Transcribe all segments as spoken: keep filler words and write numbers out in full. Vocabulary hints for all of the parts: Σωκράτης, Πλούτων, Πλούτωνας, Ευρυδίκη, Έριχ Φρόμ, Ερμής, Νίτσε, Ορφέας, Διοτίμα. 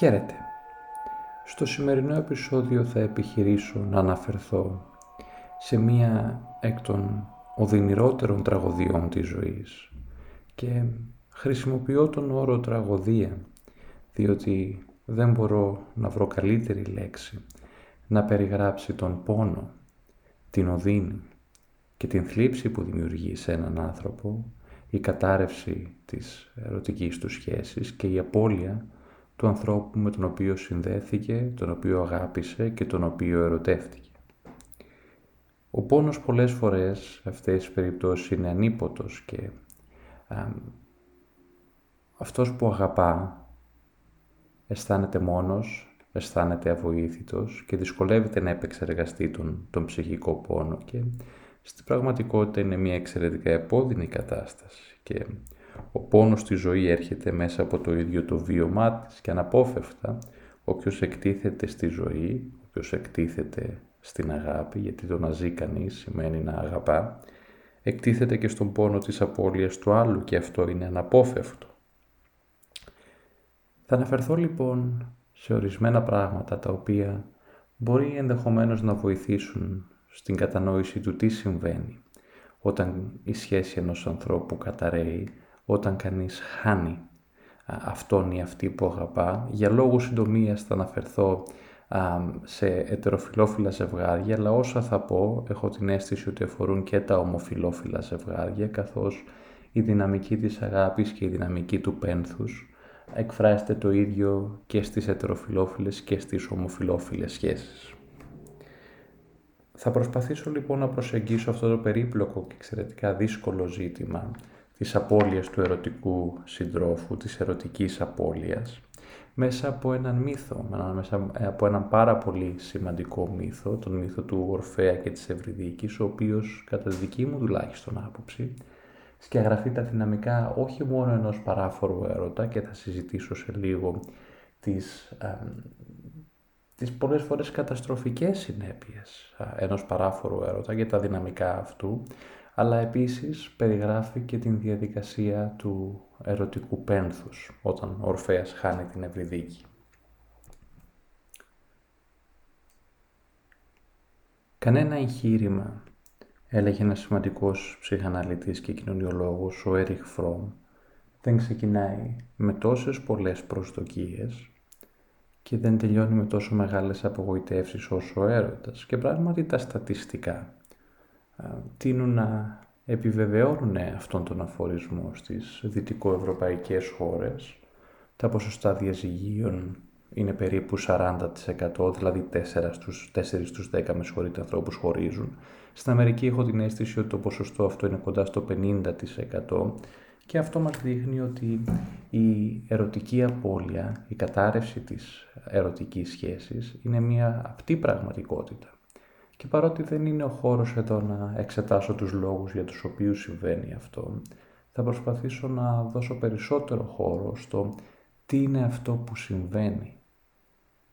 Χαίρετε. Στο σημερινό επεισόδιο θα επιχειρήσω να αναφερθώ σε μία εκ των οδυνηρότερων τραγωδιών της ζωής και χρησιμοποιώ τον όρο τραγωδία διότι δεν μπορώ να βρω καλύτερη λέξη να περιγράψει τον πόνο, την οδύνη και την θλίψη που δημιουργεί σε έναν άνθρωπο η κατάρρευση της ερωτικής του σχέσης και η απώλεια του ανθρώπου με τον οποίο συνδέθηκε, τον οποίο αγάπησε και τον οποίο ερωτεύτηκε. Ο πόνος πολλές φορές αυτές τις περιπτώσεις είναι ανίποτος και α, αυτός που αγαπά αισθάνεται μόνος, αισθάνεται αβοήθητος και δυσκολεύεται να επεξεργαστεί τον, τον ψυχικό πόνο και στην πραγματικότητα είναι μια εξαιρετικά επώδυνη κατάσταση και ο πόνος στη ζωή έρχεται μέσα από το ίδιο το βίωμά της και αναπόφευκτα όποιος εκτίθεται στη ζωή, όποιος εκτίθεται στην αγάπη, γιατί το να ζει κανείς σημαίνει να αγαπά, εκτίθεται και στον πόνο της απώλειας του άλλου και αυτό είναι αναπόφευκτο. Θα αναφερθώ λοιπόν σε ορισμένα πράγματα τα οποία μπορεί ενδεχομένως να βοηθήσουν στην κατανόηση του τι συμβαίνει όταν η σχέση ενός ανθρώπου καταρρέει, όταν κανείς χάνει αυτόν ή αυτή που αγαπά. Για λόγους συντομίας θα αναφερθώ α, σε ετεροφιλόφιλα ζευγάρια, αλλά όσα θα πω έχω την αίσθηση ότι αφορούν και τα ομοφιλόφιλα ζευγάρια, καθώς η δυναμική της αγάπης και η δυναμική του πένθους εκφράζεται το ίδιο και στις ετεροφιλόφιλες και στις ομοφιλόφιλες σχέσεις. Θα προσπαθήσω λοιπόν να προσεγγίσω αυτό το περίπλοκο και εξαιρετικά δύσκολο ζήτημα της απώλειας του ερωτικού συντρόφου, της ερωτικής απώλειας, μέσα από έναν μύθο, μέσα από έναν πάρα πολύ σημαντικό μύθο, τον μύθο του Ορφέα και της Ευρυδίκης, ο οποίος, κατά τη δική μου τουλάχιστον άποψη, σκιαγραφεί τα δυναμικά όχι μόνο ενός παράφορου έρωτα, και θα συζητήσω σε λίγο τις... Α, τις πολλές φορές καταστροφικές συνέπειες ενός παράφορου έρωτα για τα δυναμικά αυτού, αλλά επίσης περιγράφει και την διαδικασία του ερωτικού πένθους, όταν ο Ορφέας χάνει την Ευρυδίκη. Κανένα εγχείρημα, έλεγε ένας σημαντικός ψυχαναλυτής και κοινωνιολόγος, ο Έριχ Φρόμ, δεν ξεκινάει με τόσες πολλές προσδοκίες και δεν τελειώνει με τόσο μεγάλες απογοητεύσεις όσο ο έρωτας. Και πράγματι τα στατιστικά τείνουν να επιβεβαιώνουν αυτόν τον αφορισμό στις δυτικοευρωπαϊκές χώρες. Τα ποσοστά διαζυγίων είναι περίπου σαράντα τοις εκατό, δηλαδή τέσσερα στους δέκα με συγχωρείτε ανθρώπους χωρίζουν. Στην Αμερική έχω την αίσθηση ότι το ποσοστό αυτό είναι κοντά στο πενήντα τοις εκατό. Και αυτό μας δείχνει ότι η ερωτική απώλεια, η κατάρρευση της ερωτικής σχέσης είναι μια απτή πραγματικότητα. Και παρότι δεν είναι ο χώρος εδώ να εξετάσω τους λόγους για τους οποίους συμβαίνει αυτό, θα προσπαθήσω να δώσω περισσότερο χώρο στο τι είναι αυτό που συμβαίνει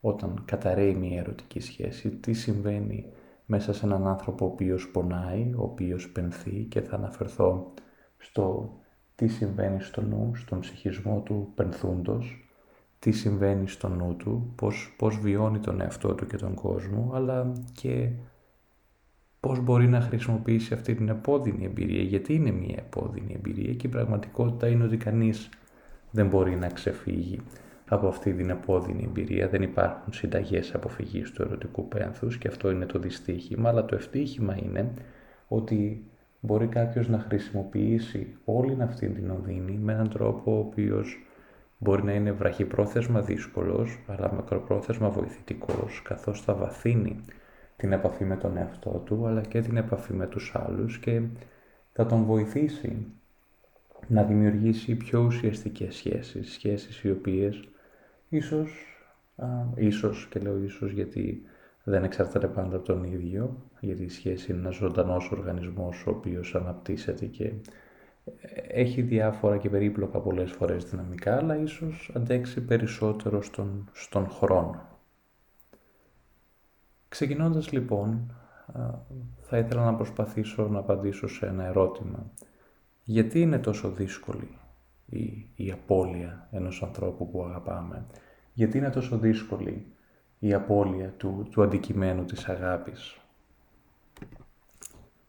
όταν καταρρέει μια ερωτική σχέση, τι συμβαίνει μέσα σε έναν άνθρωπο ο οποίος πονάει, ο οποίος πενθεί, και θα αναφερθώ στο τι συμβαίνει στο νου, στον ψυχισμό του πενθούντος, τι συμβαίνει στο νου του, πώς, πώς βιώνει τον εαυτό του και τον κόσμο, αλλά και πώς μπορεί να χρησιμοποιήσει αυτή την επώδυνη εμπειρία, γιατί είναι μια επώδυνη εμπειρία και η πραγματικότητα είναι ότι κανείς δεν μπορεί να ξεφύγει από αυτή την επώδυνη εμπειρία, δεν υπάρχουν συνταγές αποφυγής του ερωτικού πένθους και αυτό είναι το δυστύχημα, αλλά το ευτύχημα είναι ότι μπορεί κάποιος να χρησιμοποιήσει όλη αυτή την οδύνη με έναν τρόπο ο οποίος μπορεί να είναι βραχυπρόθεσμα δύσκολος, αλλά μακροπρόθεσμα βοηθητικός, καθώς θα βαθύνει την επαφή με τον εαυτό του, αλλά και την επαφή με τους άλλους και θα τον βοηθήσει να δημιουργήσει πιο ουσιαστικές σχέσεις, σχέσεις οι οποίες ίσως, α, ίσως και λέω ίσως γιατί δεν εξαρτάται πάντα από τον ίδιο, γιατί η σχέση είναι ένας ζωντανός οργανισμός ο οποίος αναπτύσσεται και έχει διάφορα και περίπλοκα πολλές φορές δυναμικά, αλλά ίσως αντέξει περισσότερο στον, στον χρόνο. Ξεκινώντας λοιπόν, θα ήθελα να προσπαθήσω να απαντήσω σε ένα ερώτημα. Γιατί είναι τόσο δύσκολη η, η απώλεια ενός ανθρώπου που αγαπάμε? γιατί είναι τόσο δύσκολη η απώλεια του, του αντικειμένου της αγάπης.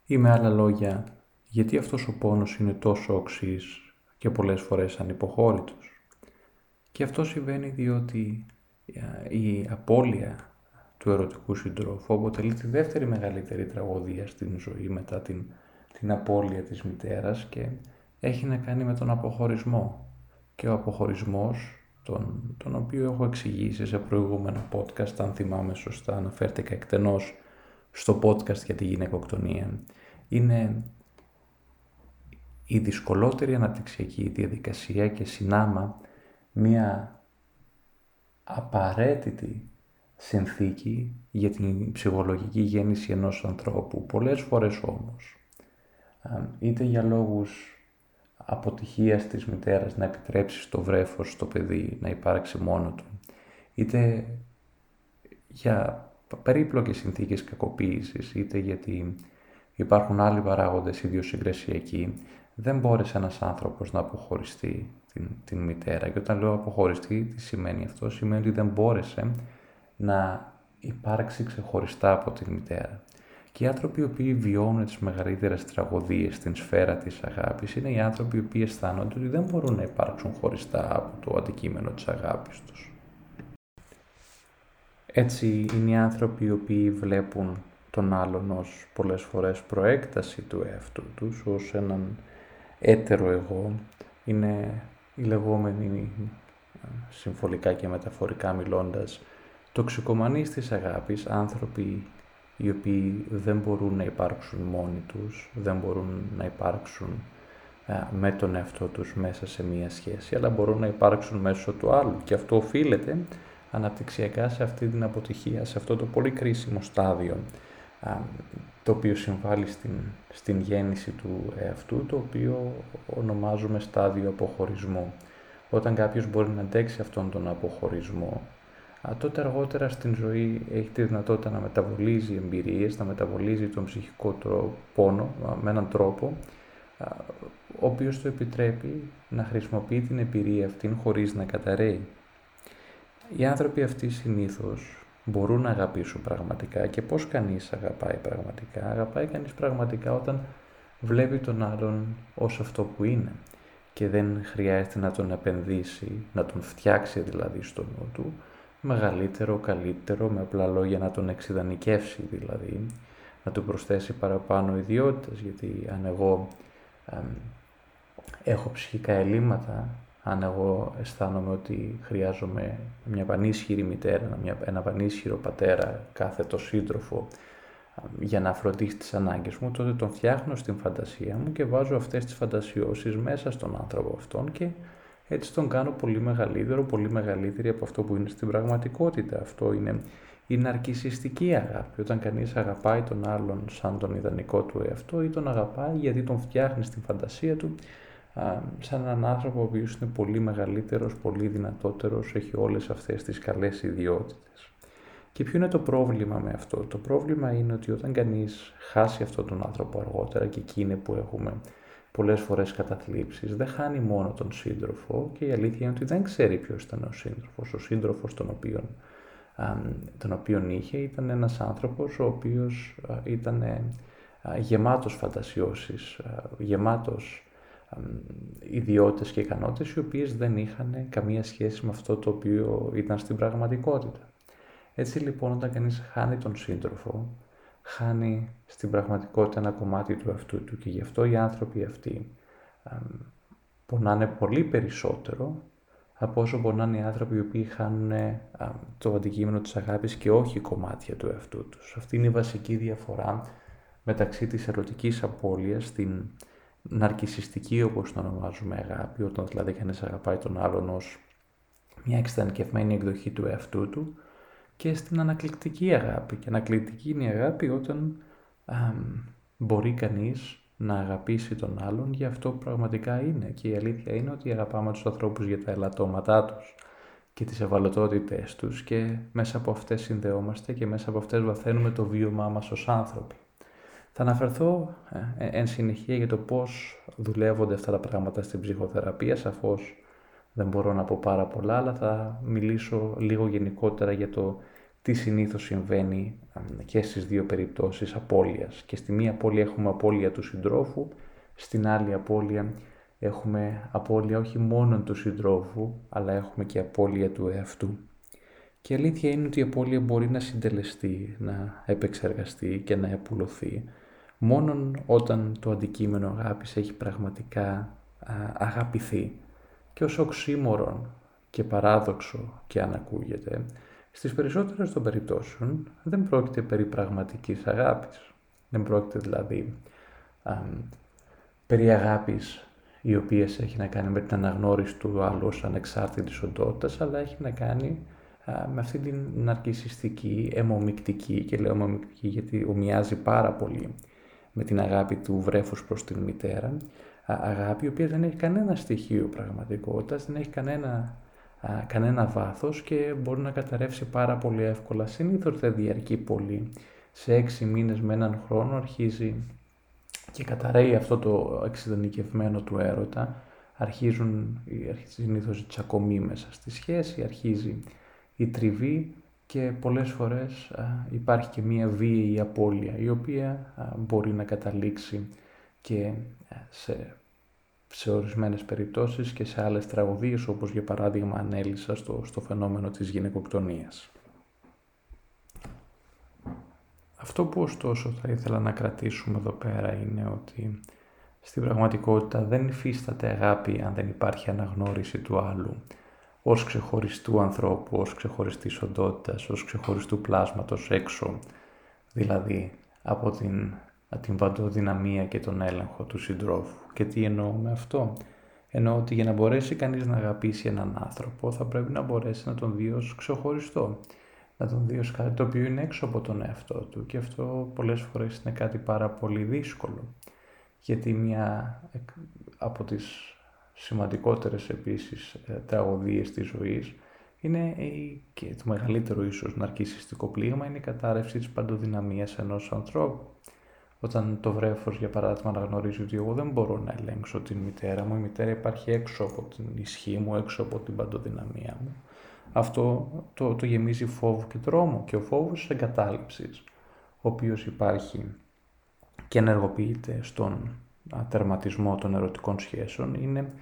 Ή με άλλα λόγια, γιατί αυτός ο πόνος είναι τόσο οξύς και πολλές φορές ανυποχώρητος. Και αυτό συμβαίνει διότι η απώλεια του ερωτικού συντρόφου αποτελεί τη δεύτερη μεγαλύτερη τραγωδία στην ζωή μετά την, την απώλεια της μητέρας και έχει να κάνει με τον αποχωρισμό. Και ο αποχωρισμός, τον, τον οποίο έχω εξηγήσει σε προηγούμενο podcast, αν θυμάμαι σωστά, αναφέρθηκα εκτενώς στο podcast για τη γυναικοκτονία, είναι η δυσκολότερη αναπτυξιακή διαδικασία και συνάμα μία απαραίτητη συνθήκη για την ψυχολογική γέννηση ενός ανθρώπου. Πολλές φορές όμως, είτε για λόγους αποτυχίας της μητέρας να επιτρέψει στο βρέφος, στο παιδί να υπάρξει μόνο του, είτε για περίπλοκες συνθήκες κακοποίησης, είτε γιατί υπάρχουν άλλοι παράγοντες ιδιοσυγκρασιακοί, δεν μπόρεσε ένας άνθρωπος να αποχωριστεί την, την μητέρα. Και όταν λέω αποχωριστεί, τι σημαίνει αυτό? Σημαίνει ότι δεν μπόρεσε να υπάρξει ξεχωριστά από την μητέρα. Και οι άνθρωποι οι οποίοι βιώνουν τις μεγαλύτερες τραγωδίες στην σφαίρα της αγάπης είναι οι άνθρωποι οι οποίοι αισθάνονται ότι δεν μπορούν να υπάρξουν χωριστά από το αντικείμενο της αγάπης τους. Έτσι είναι οι άνθρωποι οι οποίοι βλέπουν τον άλλον ως πολλές φορές προέκταση του εαυτού τους, ως έναν έτερο εγώ. Είναι οι λεγόμενοι, συμφολικά και μεταφορικά μιλώντας, τοξικομανείς της αγάπης, άνθρωποι οι οποίοι δεν μπορούν να υπάρξουν μόνοι τους, δεν μπορούν να υπάρξουν με τον εαυτό τους μέσα σε μία σχέση, αλλά μπορούν να υπάρξουν μέσω του άλλου. Και αυτό οφείλεται αναπτυξιακά σε αυτή την αποτυχία, σε αυτό το πολύ κρίσιμο στάδιο, το οποίο συμβάλλει στην, στην γέννηση του εαυτού, το οποίο ονομάζουμε στάδιο αποχωρισμού. Όταν κάποιος μπορεί να αντέξει αυτόν τον αποχωρισμό, τότε αργότερα στην ζωή έχει τη δυνατότητα να μεταβολίζει εμπειρίες, να μεταβολίζει τον ψυχικό πόνο με έναν τρόπο ο οποίος του επιτρέπει να χρησιμοποιεί την εμπειρία αυτήν χωρίς να καταρρέει. Οι άνθρωποι αυτοί συνήθως μπορούν να αγαπήσουν πραγματικά. Και πώς κανείς αγαπάει πραγματικά? Αγαπάει κανείς πραγματικά όταν βλέπει τον άλλον ως αυτό που είναι και δεν χρειάζεται να τον επενδύσει, να τον φτιάξει δηλαδή στο νου του, μεγαλύτερο, καλύτερο, με απλά λόγια να τον εξιδανικεύσει δηλαδή, να του προσθέσει παραπάνω ιδιότητες, γιατί αν εγώ ε, έχω ψυχικά ελλείμματα, αν εγώ αισθάνομαι ότι χρειάζομαι μια πανίσχυρη μητέρα, ένα πανίσχυρο πατέρα, κάθετο σύντροφο, για να φροντίσει τις ανάγκες μου, τότε τον φτιάχνω στην φαντασία μου και βάζω αυτές τις φαντασιώσεις μέσα στον άνθρωπο αυτόν και έτσι τον κάνω πολύ μεγαλύτερο, πολύ μεγαλύτερη από αυτό που είναι στην πραγματικότητα. Αυτό είναι η ναρκισσιστική αγάπη, όταν κανείς αγαπάει τον άλλον σαν τον ιδανικό του εαυτό ή τον αγαπάει γιατί τον φτιάχνει στην φαντασία του σαν έναν άνθρωπο ο οποίος είναι πολύ μεγαλύτερος, πολύ δυνατότερος, έχει όλες αυτές τις καλές ιδιότητες. Και ποιο είναι το πρόβλημα με αυτό? Το πρόβλημα είναι ότι όταν κανείς χάσει αυτόν τον άνθρωπο αργότερα, και εκεί είναι που έχουμε πολλές φορές καταθλίψεις, δεν χάνει μόνο τον σύντροφο και η αλήθεια είναι ότι δεν ξέρει ποιος ήταν ο σύντροφος. Ο σύντροφος τον οποίον, τον οποίον είχε ήταν ένας άνθρωπος ο οποίος ήταν γεμάτος φαντασιώσεις, γεμάτος ιδιότητες και ικανότητες οι οποίες δεν είχαν καμία σχέση με αυτό το οποίο ήταν στην πραγματικότητα. Έτσι λοιπόν, όταν κανείς χάνει τον σύντροφο, χάνει στην πραγματικότητα ένα κομμάτι του αυτού του, και γι' αυτό οι άνθρωποι αυτοί πονάνε πολύ περισσότερο από όσο πονάνε οι άνθρωποι οι οποίοι χάνουν το αντικείμενο της αγάπης και όχι κομμάτια του αυτού τους. Αυτή είναι η βασική διαφορά μεταξύ της ερωτικής απώλειας στην ναρκισσιστική, όπως το ονομάζουμε, αγάπη, όταν δηλαδή κανείς αγαπάει τον άλλον ως μια εξειδανικευμένη εκδοχή του εαυτού του, και στην ανακληκτική αγάπη. Και ανακληκτική είναι η αγάπη όταν α, μπορεί κανείς να αγαπήσει τον άλλον για αυτό που πραγματικά είναι. Και η αλήθεια είναι ότι αγαπάμε τους ανθρώπους για τα ελαττώματά τους και τις ευαλωτότητές τους, και μέσα από αυτές συνδεόμαστε και μέσα από αυτές βαθαίνουμε το βίωμά μας ως άνθρωποι. Θα αναφερθώ εν συνεχεία για το πώς δουλεύονται αυτά τα πράγματα στην ψυχοθεραπεία, σαφώς δεν μπορώ να πω πάρα πολλά, αλλά θα μιλήσω λίγο γενικότερα για το τι συνήθως συμβαίνει και στις δύο περιπτώσεις απώλειας. Και στη μία απώλεια έχουμε απώλεια του συντρόφου, στην άλλη απώλεια έχουμε απώλεια όχι μόνο του συντρόφου, αλλά έχουμε και απώλεια του εαυτού. Και η αλήθεια είναι ότι η απώλεια μπορεί να συντελεστεί, να επεξεργαστεί και να επουλωθεί μόνον όταν το αντικείμενο αγάπης έχει πραγματικά α, αγαπηθεί. Και ως οξύμορον και παράδοξο και αν ακούγεται, στις περισσότερες των περιπτώσεων δεν πρόκειται περί πραγματικής αγάπης. Δεν πρόκειται δηλαδή α, περί αγάπης η οποία έχει να κάνει με την αναγνώριση του άλλου ως ανεξάρτητης οντότητας, αλλά έχει να κάνει με αυτή την ναρκισσιστική, αιμομυκτική, και λέω αιμομυκτική γιατί ομοιάζει πάρα πολύ με την αγάπη του βρέφους προς την μητέρα, αγάπη η οποία δεν έχει κανένα στοιχείο πραγματικότητας, δεν έχει κανένα, κανένα βάθος και μπορεί να καταρρεύσει πάρα πολύ εύκολα. Συνήθως δεν διαρκεί πολύ, σε έξι μήνες με έναν χρόνο αρχίζει και καταραίει αυτό το εξειδονικευμένο του έρωτα, αρχίζουν συνήθως οι τσακωμοί μέσα στη σχέση, αρχίζει η τριβή και πολλές φορές α, υπάρχει και μία βίαιη απώλεια η οποία α, μπορεί να καταλήξει και σε, σε ορισμένες περιπτώσεις και σε άλλες τραγωδίες, όπως για παράδειγμα ανέλησα στο, στο φαινόμενο της γυναικοκτονίας. Αυτό που ωστόσο θα ήθελα να κρατήσουμε εδώ πέρα είναι ότι στην πραγματικότητα δεν υφίσταται αγάπη αν δεν υπάρχει αναγνώριση του άλλου ως ξεχωριστού ανθρώπου, ως ξεχωριστής οντότητας, ως ξεχωριστού πλάσματος έξω, δηλαδή από την, την βαντοδυναμία και τον έλεγχο του συντρόφου. Και τι εννοώ με αυτό? Εννοώ ότι για να μπορέσει κανείς να αγαπήσει έναν άνθρωπο θα πρέπει να μπορέσει να τον δει ως ξεχωριστό, να τον δει ως κάτι το οποίο είναι έξω από τον εαυτό του, και αυτό πολλές φορές είναι κάτι πάρα πολύ δύσκολο, γιατί μια από τις σημαντικότερες επίσης τραγωδίες της ζωής είναι, και το μεγαλύτερο ίσως ναρκισσιστικό πλήγμα είναι η κατάρρευση της παντοδυναμίας ενός ανθρώπου. Όταν το βρέφος για παράδειγμα αναγνωρίζει ότι εγώ δεν μπορώ να ελέγξω την μητέρα μου, η μητέρα υπάρχει έξω από την ισχύ μου, έξω από την παντοδυναμία μου, αυτό το, το γεμίζει φόβο και τρόμο, και ο φόβος της εγκατάλειψης, ο οποίος υπάρχει και ενεργοποιείται στον τερματισμό των ερωτικών σχέσεων, είναι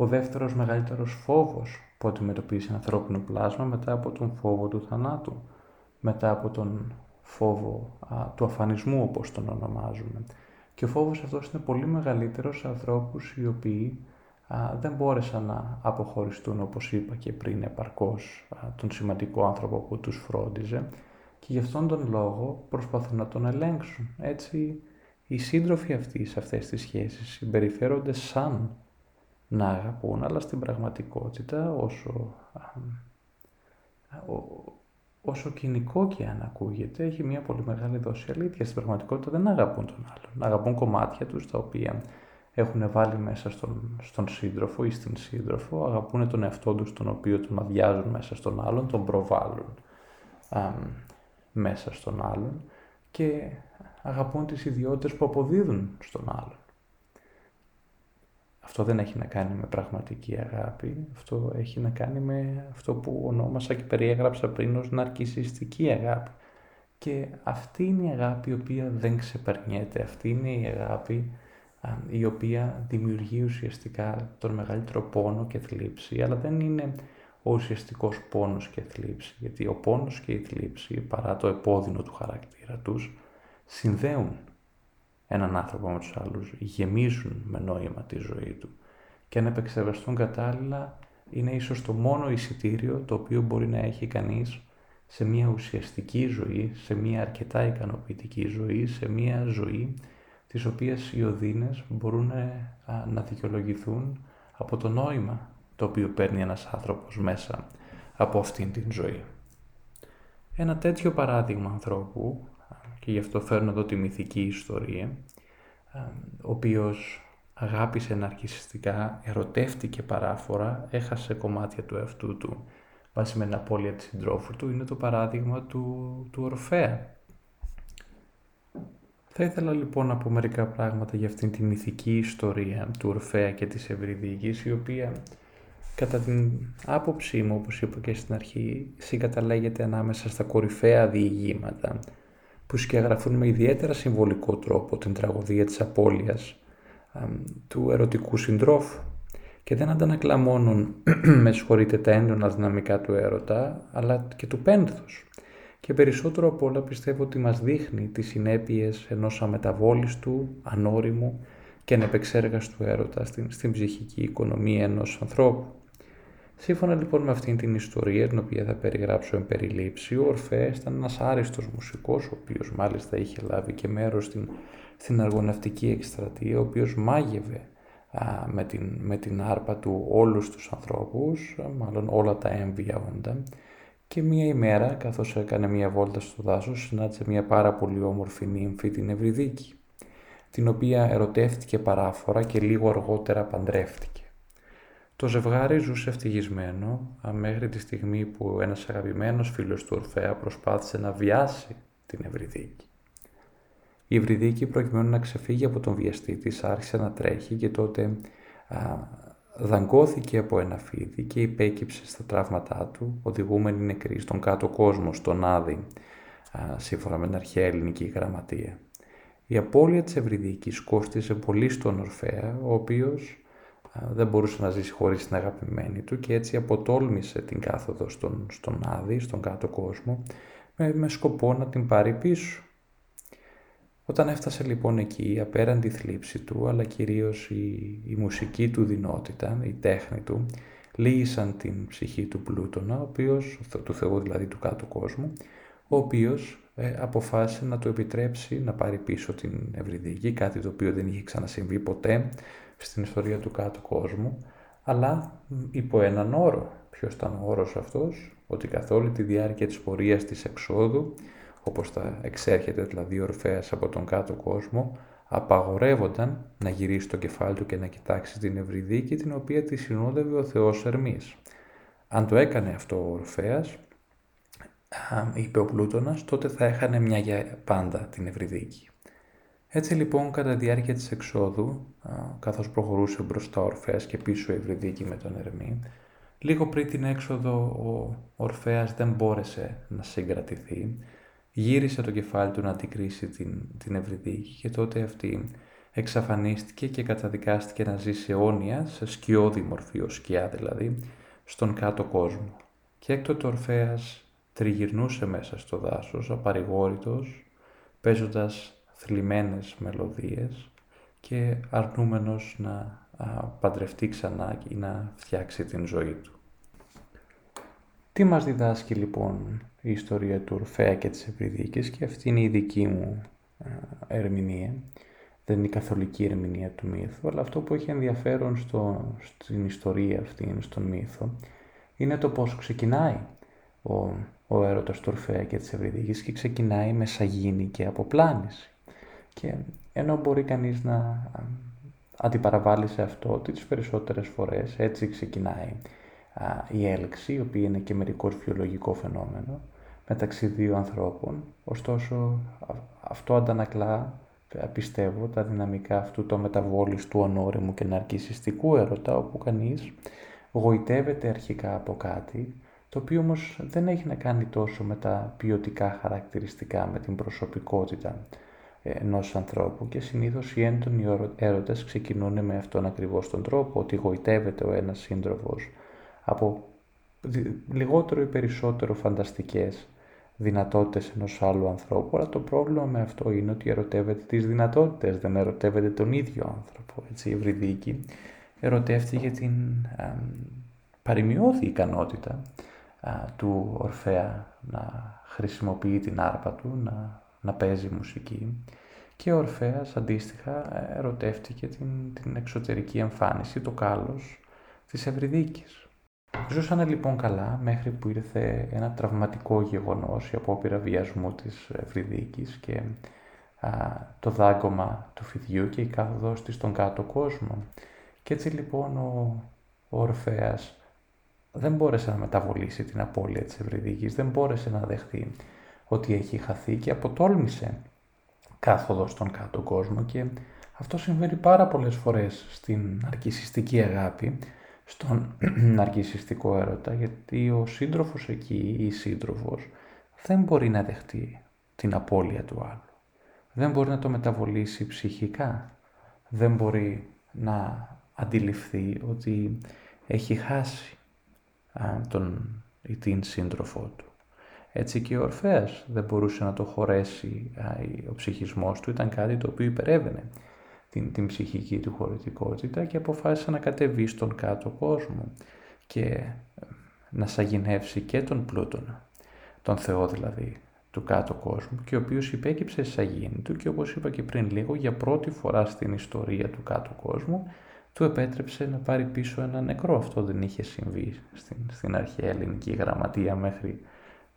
ο δεύτερος μεγαλύτερος φόβος που αντιμετωπίζει ένα ανθρώπινο πλάσμα μετά από τον φόβο του θανάτου, μετά από τον φόβο α, του αφανισμού, όπως τον ονομάζουμε. Και ο φόβος αυτός είναι πολύ μεγαλύτερος σε ανθρώπους οι οποίοι α, δεν μπόρεσαν να αποχωριστούν, όπως είπα και πριν, επαρκώς α, τον σημαντικό άνθρωπο που τους φρόντιζε, και γι' αυτόν τον λόγο προσπαθούν να τον ελέγξουν. Έτσι, οι σύντροφοι αυτοί σε αυτές τις σχέσεις συμπεριφέρονται σαν να αγαπούν, αλλά στην πραγματικότητα όσο, όσο κοινικό και αν ακούγεται, έχει μια πολύ μεγάλη δόση αλήθεια. Στην πραγματικότητα δεν αγαπούν τον άλλον, αγαπούν κομμάτια τους τα οποία έχουν βάλει μέσα στον, στον σύντροφο ή στην σύντροφο, αγαπούν τον εαυτό τους τον οποίο τον αδειάζουν μέσα στον άλλον, τον προβάλλουν α, μέσα στον άλλον, και αγαπούν τις ιδιότητες που αποδίδουν στον άλλον. Αυτό δεν έχει να κάνει με πραγματική αγάπη, αυτό έχει να κάνει με αυτό που ονόμασα και περιέγραψα πριν ως ναρκισσιστική αγάπη. Και αυτή είναι η αγάπη η οποία δεν ξεπερνιέται, αυτή είναι η αγάπη α, η οποία δημιουργεί ουσιαστικά τον μεγαλύτερο πόνο και θλίψη, αλλά δεν είναι ο ουσιαστικός πόνος και θλίψη, γιατί ο πόνος και η θλίψη, παρά το επώδυνο του χαρακτήρα τους, συνδέουν έναν άνθρωπο με τους άλλους, γεμίζουν με νόημα τη ζωή του, και αν επεξεργαστούν κατάλληλα είναι ίσως το μόνο εισιτήριο το οποίο μπορεί να έχει κανείς σε μια ουσιαστική ζωή, σε μια αρκετά ικανοποιητική ζωή, σε μια ζωή της οποίας οι οδύνες μπορούν να δικαιολογηθούν από το νόημα το οποίο παίρνει ένας άνθρωπος μέσα από αυτήν την ζωή. Ένα τέτοιο παράδειγμα ανθρώπου, και γι' αυτό φέρνω εδώ τη μυθική ιστορία, ο οποίος αγάπησε ναρκισσιστικά, ερωτεύτηκε παράφορα, έχασε κομμάτια του εαυτού του βάσει με την απώλεια της συντρόφου του, είναι το παράδειγμα του, του Ορφέα. Θα ήθελα λοιπόν να πω μερικά πράγματα για αυτήν τη μυθική ιστορία του Ορφέα και της Ευρυδίκης, η οποία Κατά την άποψή μου, όπως είπα και στην αρχή, συγκαταλέγεται ανάμεσα στα κορυφαία διηγήματα που σκιαγραφούν με ιδιαίτερα συμβολικό τρόπο την τραγωδία της απώλειας α, του ερωτικού συντρόφου και δεν αντανακλά μόνον με συγχωρείτε τα έντονα δυναμικά του έρωτα, αλλά και του πένθους. Και περισσότερο από όλα πιστεύω ότι μας δείχνει τις συνέπειες ενός αμεταβόλιστου, ανώριμου και ανεπεξέργαστου έρωτα στην, στην ψυχική οικονομία ενός ανθρώπου. Σύμφωνα λοιπόν με αυτήν την ιστορία, την οποία θα περιγράψω εν περιλήψη, ο Ορφέας ήταν ένας άριστος μουσικός, ο οποίος μάλιστα είχε λάβει και μέρος στην, στην αργοναυτική εκστρατεία, ο οποίος μάγευε α, με, την, με την άρπα του όλους τους ανθρώπους, α, μάλλον όλα τα έμβια όντα, και μία ημέρα, καθώς έκανε μία βόλτα στο δάσος, συνάντησε μία πάρα πολύ όμορφη νύμφη, την Ευρυδίκη, την οποία ερωτεύτηκε παράφορα και λίγο αργότερα παντρεύτηκε. Το ζευγάρι ζούσε ευτυχισμένο μέχρι τη στιγμή που ένας αγαπημένος φίλος του Ορφέα προσπάθησε να βιάσει την Ευρυδίκη. Η Ευρυδίκη, προκειμένου να ξεφύγει από τον βιαστή της, άρχισε να τρέχει και τότε α, δαγκώθηκε από ένα φίδι και υπέκυψε στα τραύματά του, οδηγούμενη νεκρή στον κάτω κόσμο, στον Άδη, α, σύμφωνα με την αρχαία ελληνική γραμματεία. Η απώλεια της Ευρυδίκης κόστισε πολύ στον Ορφέα, ο οποίος δεν μπορούσε να ζήσει χωρίς την αγαπημένη του και έτσι αποτόλμησε την κάθοδο στον, στον Άδη, στον κάτω κόσμο, με, με σκοπό να την πάρει πίσω. Όταν έφτασε λοιπόν εκεί, η απέραντη θλίψη του, αλλά κυρίως η, η μουσική του δεινότητα, η τέχνη του, λύγησαν την ψυχή του Πλούτωνα, ο οποίος, του Θεού δηλαδή του κάτω κόσμου, ο οποίος ε, αποφάσισε να του επιτρέψει να πάρει πίσω την Ευρυδίκη, κάτι το οποίο δεν είχε ξανασυμβεί ποτέ στην ιστορία του κάτω κόσμου, αλλά υπό έναν όρο. Ποιος ήταν ο όρος αυτός? Ότι καθ' όλη τη διάρκεια της πορείας της εξόδου, όπως θα εξέρχεται δηλαδή ο Ορφέας από τον κάτω κόσμο, απαγορεύονταν να γυρίσει το κεφάλι του και να κοιτάξει την Ευρυδίκη, την οποία τη συνόδευε ο θεός Ερμής. Αν το έκανε αυτό ο Ορφέας, είπε ο Πλούτωνας, τότε θα έχανε μια για πάντα την Ευρυδίκη. Έτσι λοιπόν, κατά τη διάρκεια της εξόδου, καθώς προχωρούσε μπροστά ο Ορφέας και πίσω η Ευρυδίκη με τον Ερμή, λίγο πριν την έξοδο ο Ορφέας δεν μπόρεσε να συγκρατηθεί, γύρισε το κεφάλι του να αντικρίσει την, την Ευρυδίκη και τότε αυτή εξαφανίστηκε και καταδικάστηκε να ζήσει αιώνια, σε σκιώδη μορφή, ως σκιά δηλαδή, στον κάτω κόσμο. Και έκτοτε ο Ορφέας τριγυρνούσε μέσα στο δάσος, απαρηγόρητος, παίζοντας θλιμμένες μελωδίες και αρνούμενος να α, παντρευτεί ξανά ή να φτιάξει την ζωή του. Τι μας διδάσκει λοιπόν η ιστορία του Ορφέα και της Ευρυδίκης? Και αυτή είναι η δική μου α, ερμηνεία, δεν είναι η καθολική ερμηνεία του μύθου, αλλά αυτό που έχει ενδιαφέρον στο, στην ιστορία αυτή, στον μύθο, είναι το πώς ξεκινάει ο, ο έρωτας του Ορφέα και της Ευρυδίκης, και ξεκινάει με σαγίνη και αποπλάνηση. Και ενώ μπορεί κανείς να αντιπαραβάλλει σε αυτό ότι τις περισσότερες φορές έτσι ξεκινάει α, η έλξη, η οποία είναι και μερικώς βιολογικό φαινόμενο μεταξύ δύο ανθρώπων, ωστόσο α, αυτό αντανακλά, πιστεύω, τα δυναμικά αυτού το αμεταβόλιστου, ανώριμου και ναρκισσιστικού έρωτα, όπου κανείς γοητεύεται αρχικά από κάτι, το οποίο όμως δεν έχει να κάνει τόσο με τα ποιοτικά χαρακτηριστικά, με την προσωπικότητα ενός ανθρώπου, και συνήθως οι έντονοι έρωτες ξεκινούν με αυτόν ακριβώς τον τρόπο, ότι γοητεύεται ο ένας σύντροφος από λιγότερο ή περισσότερο φανταστικές δυνατότητες ενός άλλου ανθρώπου, αλλά το πρόβλημα με αυτό είναι ότι ερωτεύεται τις δυνατότητες, δεν ερωτεύεται τον ίδιο άνθρωπο. Έτσι, η Ευρυδίκη ερωτεύτηκε την α, παρημιώδη ικανότητα α, του Ορφέα να χρησιμοποιεί την άρπα του, να να παίζει μουσική, και ο Ορφέας αντίστοιχα ερωτεύτηκε την, την εξωτερική εμφάνιση, το κάλος της Ευρυδίκης. Ζούσανε λοιπόν καλά μέχρι που ήρθε ένα τραυματικό γεγονός, η απόπειρα βιασμού της Ευρυδίκης και α, το δάγκωμα του φιδιού και η κάθοδος της στον κάτω κόσμο. Και έτσι λοιπόν ο, ο Ορφέας δεν μπόρεσε να μεταβολήσει την απώλεια της Ευρυδίκης, δεν μπόρεσε να δεχθεί ότι έχει χαθεί και αποτόλμησε κάθοδο στον κάτω κόσμο, και αυτό συμβαίνει πάρα πολλές φορές στην ναρκισσιστική αγάπη, στον ναρκισσιστικό έρωτα, γιατί ο σύντροφος εκεί ή η σύντροφος δεν μπορεί να δεχτεί την απώλεια του άλλου. Δεν μπορεί να το μεταβολήσει ψυχικά. Δεν μπορεί να αντιληφθεί ότι έχει χάσει α, τον ή την σύντροφό του. Έτσι και ο Ορφέας δεν μπορούσε να το χωρέσει α, ο ψυχισμός του, ήταν κάτι το οποίο υπερέβαινε την, την ψυχική του χωρητικότητα και αποφάσισε να κατεβεί στον κάτω κόσμο και να σαγηνεύσει και τον Πλούτονα, τον Θεό δηλαδή του κάτω κόσμου, και ο οποίος υπέκυψε στη σαγήνη του και, όπως είπα και πριν λίγο, για πρώτη φορά στην ιστορία του κάτω κόσμου του επέτρεψε να πάρει πίσω ένα νεκρό. Αυτό δεν είχε συμβεί στην, στην αρχαία ελληνική γραμματεία μέχρι,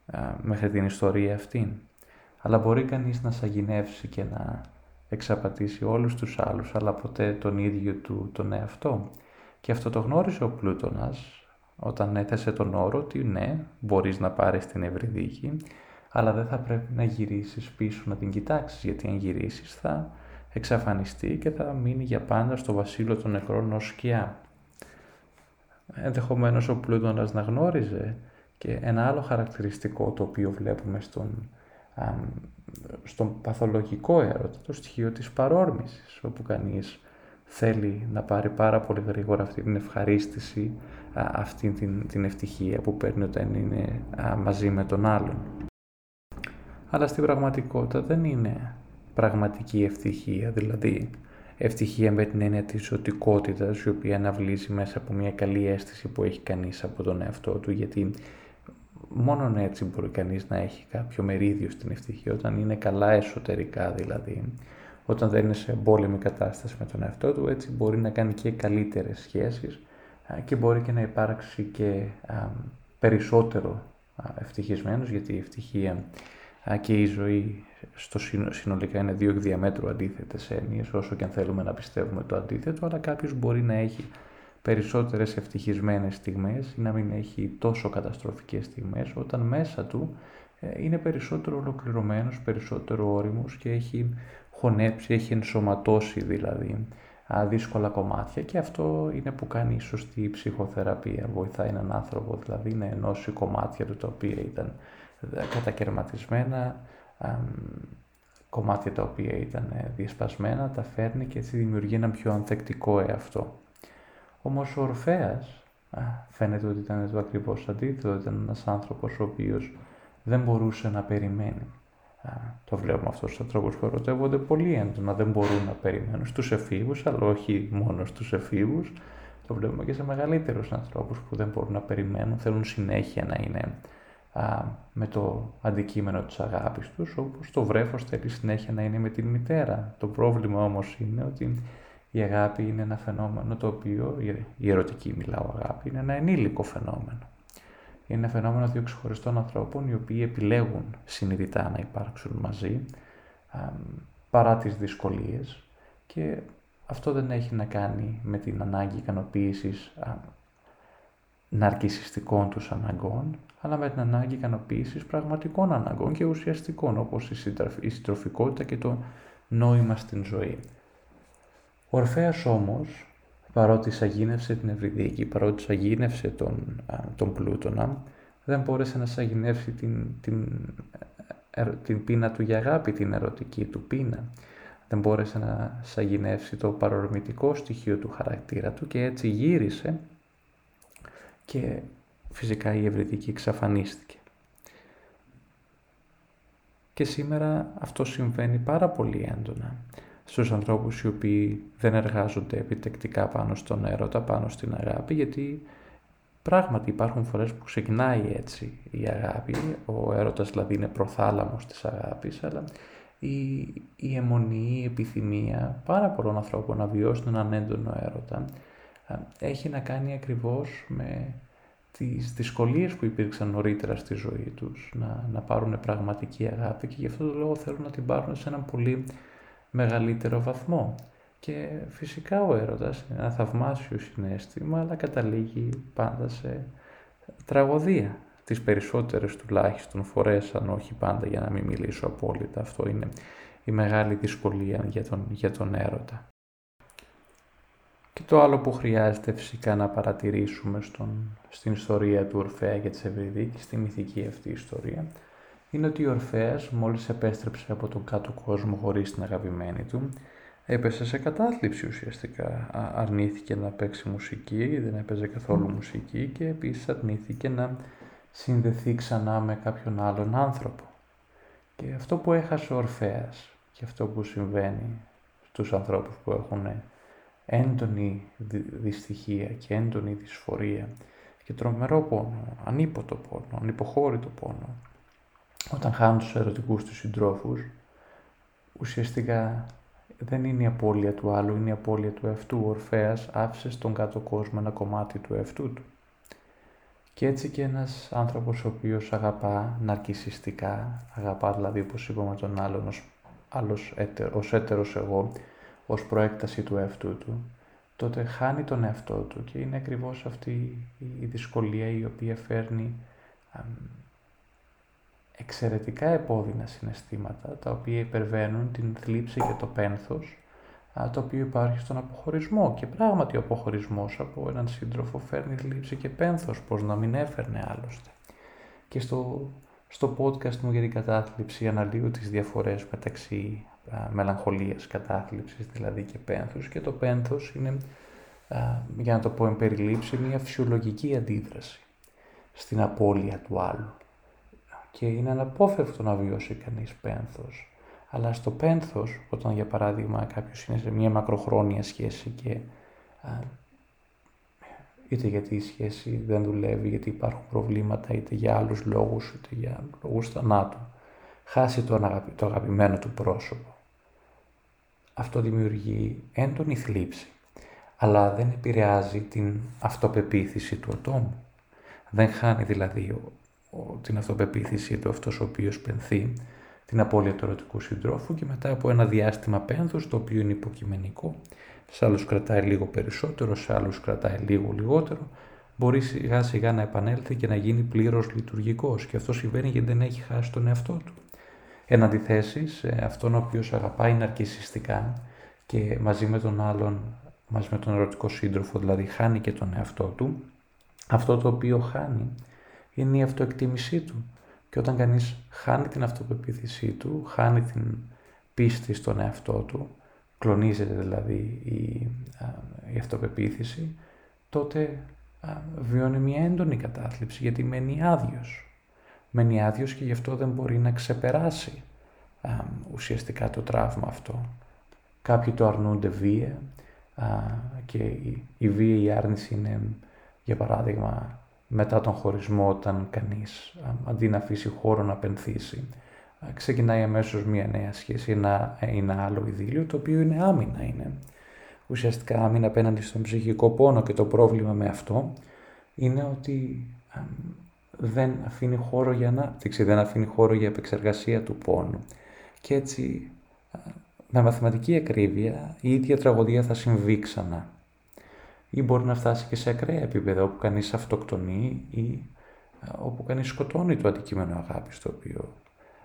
α, μέχρι την ιστορία αυτήν. Αλλά μπορεί κανείς να σαγηνεύσει και να εξαπατήσει όλους τους άλλους, αλλά ποτέ τον ίδιο του τον εαυτό. Και αυτό το γνώρισε ο Πλούτονας όταν έθεσε τον όρο ότι ναι, μπορείς να πάρεις την Ευρυδίκη, αλλά δεν θα πρέπει να γυρίσεις πίσω να την κοιτάξεις, γιατί αν γυρίσεις θα εξαφανιστεί και θα μείνει για πάντα στο βασίλειο των νεκρών ως σκιά. Ενδεχομένως ο Πλούτονας να γνώριζε και ένα άλλο χαρακτηριστικό το οποίο βλέπουμε στον, α, στον παθολογικό έρωτα, το στοιχείο της παρόρμησης, όπου κανείς θέλει να πάρει πάρα πολύ γρήγορα αυτή την ευχαρίστηση, α, αυτή την, την ευτυχία που παίρνει όταν είναι α, μαζί με τον άλλον. Αλλά στην πραγματικότητα δεν είναι πραγματική ευτυχία, δηλαδή ευτυχία με την έννοια της ζωτικότητας, η οποία αναβλύζει μέσα από μια καλή αίσθηση που έχει κανείς από τον εαυτό του, γιατί μόνον έτσι μπορεί κανείς να έχει κάποιο μερίδιο στην ευτυχία, όταν είναι καλά εσωτερικά δηλαδή, όταν δεν είναι σε εμπόλεμη κατάσταση με τον εαυτό του, έτσι μπορεί να κάνει και καλύτερες σχέσεις και μπορεί και να υπάρξει και α, περισσότερο α, ευτυχισμένος, γιατί η ευτυχία και η ζωή στο συνολικά είναι δύο διαμέτρου αντίθετες έννοιες, όσο και αν θέλουμε να πιστεύουμε το αντίθετο, αλλά κάποιος μπορεί να έχει περισσότερες ευτυχισμένες στιγμές ή να μην έχει τόσο καταστροφικές στιγμές, όταν μέσα του είναι περισσότερο ολοκληρωμένος, περισσότερο ώριμος και έχει χωνέψει, έχει ενσωματώσει δηλαδή δύσκολα κομμάτια, και αυτό είναι που κάνει η σωστή ψυχοθεραπεία. Βοηθάει έναν άνθρωπο δηλαδή να ενώσει κομμάτια του τα οποία ήταν κατακερματισμένα, α, κομμάτια τα οποία ήταν διασπασμένα, τα φέρνει και έτσι δημιουργεί έναν πιο ανθεκτικό εαυτό. Όμως ο Ορφέας α, φαίνεται ότι ήταν το ακριβώς αντίθετο, ήταν ένας άνθρωπος ο οποίος δεν μπορούσε να περιμένει. Α, το βλέπουμε αυτό στους ανθρώπους που ερωτεύονται πολύ έντονα, δεν μπορούν να περιμένουν, στους εφήβους, αλλά όχι μόνο στους εφήβους, το βλέπουμε και σε μεγαλύτερους ανθρώπους που δεν μπορούν να περιμένουν, θέλουν συνέχεια να είναι Α, με το αντικείμενο της αγάπης τους, όπως το βρέφος θέλει συνέχεια να είναι με την μητέρα. Το πρόβλημα όμως είναι ότι η αγάπη είναι ένα φαινόμενο το οποίο, η ερωτική μιλάω αγάπη, είναι ένα ενήλικο φαινόμενο. Είναι ένα φαινόμενο δύο ξεχωριστών ανθρώπων οι οποίοι επιλέγουν συνειδητά να υπάρξουν μαζί α, παρά τις δυσκολίες, και αυτό δεν έχει να κάνει με την ανάγκη ικανοποίησης α, ναρκισσιστικών τους αναγκών, αλλά με την ανάγκη ικανοποίησης πραγματικών αναγκών και ουσιαστικών, όπως η συντροφικότητα και το νόημα στην ζωή. Ο Ορφέας όμως, παρότι σαγίνευσε την Ευρυδίκη, παρότι σαγίνευσε τον, τον Πλούτονα, δεν μπόρεσε να σαγίνευσει την, την, την πείνα του για αγάπη, την ερωτική του πείνα. Δεν μπόρεσε να σαγίνευσει το παρορμητικό στοιχείο του χαρακτήρα του, και έτσι γύρισε και φυσικά η Ευρυδίκη εξαφανίστηκε. Και σήμερα αυτό συμβαίνει πάρα πολύ έντονα στους ανθρώπους οι οποίοι δεν εργάζονται επιτεκτικά πάνω στον έρωτα, πάνω στην αγάπη, γιατί πράγματι υπάρχουν φορές που ξεκινάει έτσι η αγάπη, ο έρωτας δηλαδή είναι προθάλαμος της αγάπης, αλλά η, η αιμονή, η επιθυμία πάρα πολλών ανθρώπων να βιώσουν έναν έντονο έρωτα έχει να κάνει ακριβώς με τις δυσκολίες που υπήρξαν νωρίτερα στη ζωή τους, να, να πάρουν πραγματική αγάπη, και γι' αυτό το λόγο θέλουν να την πάρουν σε έναν πολύ μεγαλύτερο βαθμό. Και φυσικά ο έρωτας είναι ένα θαυμάσιο συναίσθημα, αλλά καταλήγει πάντα σε τραγωδία, τις περισσότερες τουλάχιστον φορές, αν όχι πάντα, για να μην μιλήσω απόλυτα. Αυτό είναι η μεγάλη δυσκολία για τον, για τον έρωτα. Και το άλλο που χρειάζεται φυσικά να παρατηρήσουμε στον, στην ιστορία του Ορφέα και της Ευρυδίκης, στη μυθική αυτή ιστορία, είναι ότι ο Ορφέας μόλις επέστρεψε από τον κάτω κόσμο χωρίς την αγαπημένη του, έπεσε σε κατάθλιψη ουσιαστικά. Αρνήθηκε να παίξει μουσική, δεν έπαιζε καθόλου μουσική και επίσης αρνήθηκε να συνδεθεί ξανά με κάποιον άλλον άνθρωπο. Και αυτό που έχασε ο Ορφέας και αυτό που συμβαίνει στους ανθρώπους που έχουν έντονη δυστυχία και έντονη δυσφορία και τρομερό πόνο, ανίποτο πόνο, ανυποχώρητο πόνο, όταν χάνουν τους ερωτικούς τους συντρόφους, ουσιαστικά δεν είναι η απώλεια του άλλου, είναι η απώλεια του εαυτού. Ο Ορφέας άφησε στον κάτω κόσμο ένα κομμάτι του εαυτού του. Και έτσι και ένας άνθρωπος ο οποίος αγαπά ναρκισσιστικά, αγαπά δηλαδή όπως είπαμε τον άλλον ως, άλλος έτερο, ως έτερος εγώ, ως προέκταση του εαυτού του, τότε χάνει τον εαυτό του και είναι ακριβώς αυτή η δυσκολία η οποία φέρνει α, εξαιρετικά επώδυνα συναισθήματα, τα οποία υπερβαίνουν την θλίψη και το πένθος, α, το οποίο υπάρχει στον αποχωρισμό. Και πράγματι ο αποχωρισμός από έναν σύντροφο φέρνει θλίψη και πένθος, πώς να μην έφερνε άλλωστε. Και στο, στο podcast μου για την κατάθλιψη αναλύω τις διαφορές μεταξύ α, μελαγχολίας, κατάθλιψης δηλαδή και πένθους, και το πένθος είναι, α, για να το πω εν περιλήψη, μια φυσιολογική αντίδραση στην απώλεια του άλλου. Και είναι αναπόφευκτο να βιώσει κανείς πένθος. Αλλά στο πένθος, όταν για παράδειγμα κάποιος είναι σε μια μακροχρόνια σχέση και α, είτε γιατί η σχέση δεν δουλεύει, γιατί υπάρχουν προβλήματα, είτε για άλλους λόγους, είτε για λόγους θανάτου, χάσει το, αγαπη, το αγαπημένο του πρόσωπο. Αυτό δημιουργεί έντονη θλίψη, αλλά δεν επηρεάζει την αυτοπεποίθηση του ατόμου. Δεν χάνει δηλαδή την αυτοπεποίθησή του αυτός ο οποίος πενθεί την απώλεια του ερωτικού συντρόφου, και μετά από ένα διάστημα πένθους, το οποίο είναι υποκειμενικό, σε άλλους κρατάει λίγο περισσότερο, σε άλλους κρατάει λίγο λιγότερο, μπορεί σιγά σιγά να επανέλθει και να γίνει πλήρως λειτουργικός, και αυτό συμβαίνει γιατί δεν έχει χάσει τον εαυτό του. Εν αντιθέσει σε αυτόν ο οποίος αγαπάει ναρκισσιστικά και μαζί με τον άλλον, μαζί με τον ερωτικό σύντροφο δηλαδή, χάνει και τον εαυτό του, αυτό το οποίο χάνει είναι η αυτοεκτίμησή του. Και όταν κανείς χάνει την αυτοπεποίθησή του, χάνει την πίστη στον εαυτό του, κλονίζεται δηλαδή η, α, η αυτοπεποίθηση, τότε α, βιώνει μια έντονη κατάθλιψη, γιατί μένει άδειος. Μένει άδειος και γι' αυτό δεν μπορεί να ξεπεράσει α, ουσιαστικά το τραύμα αυτό. Κάποιοι το αρνούνται βία α, και η, η βία, η άρνηση είναι, για παράδειγμα, μετά τον χωρισμό, όταν κανείς αντί να αφήσει χώρο να πενθήσει, ξεκινάει αμέσως μια νέα σχέση, ένα, ένα άλλο ειδήλιο, το οποίο είναι άμυνα, είναι ουσιαστικά άμυνα απέναντι στον ψυχικό πόνο, και το πρόβλημα με αυτό είναι ότι δεν αφήνει χώρο για ανάπτυξη, δεν αφήνει χώρο για επεξεργασία του πόνου, και έτσι με μαθηματική ακρίβεια η ίδια τραγωδία θα συμβεί ξανά. Ή μπορεί να φτάσει και σε ακραία επίπεδα, όπου κανείς αυτοκτονεί ή όπου κανείς σκοτώνει το αντικείμενο αγάπης, το οποίο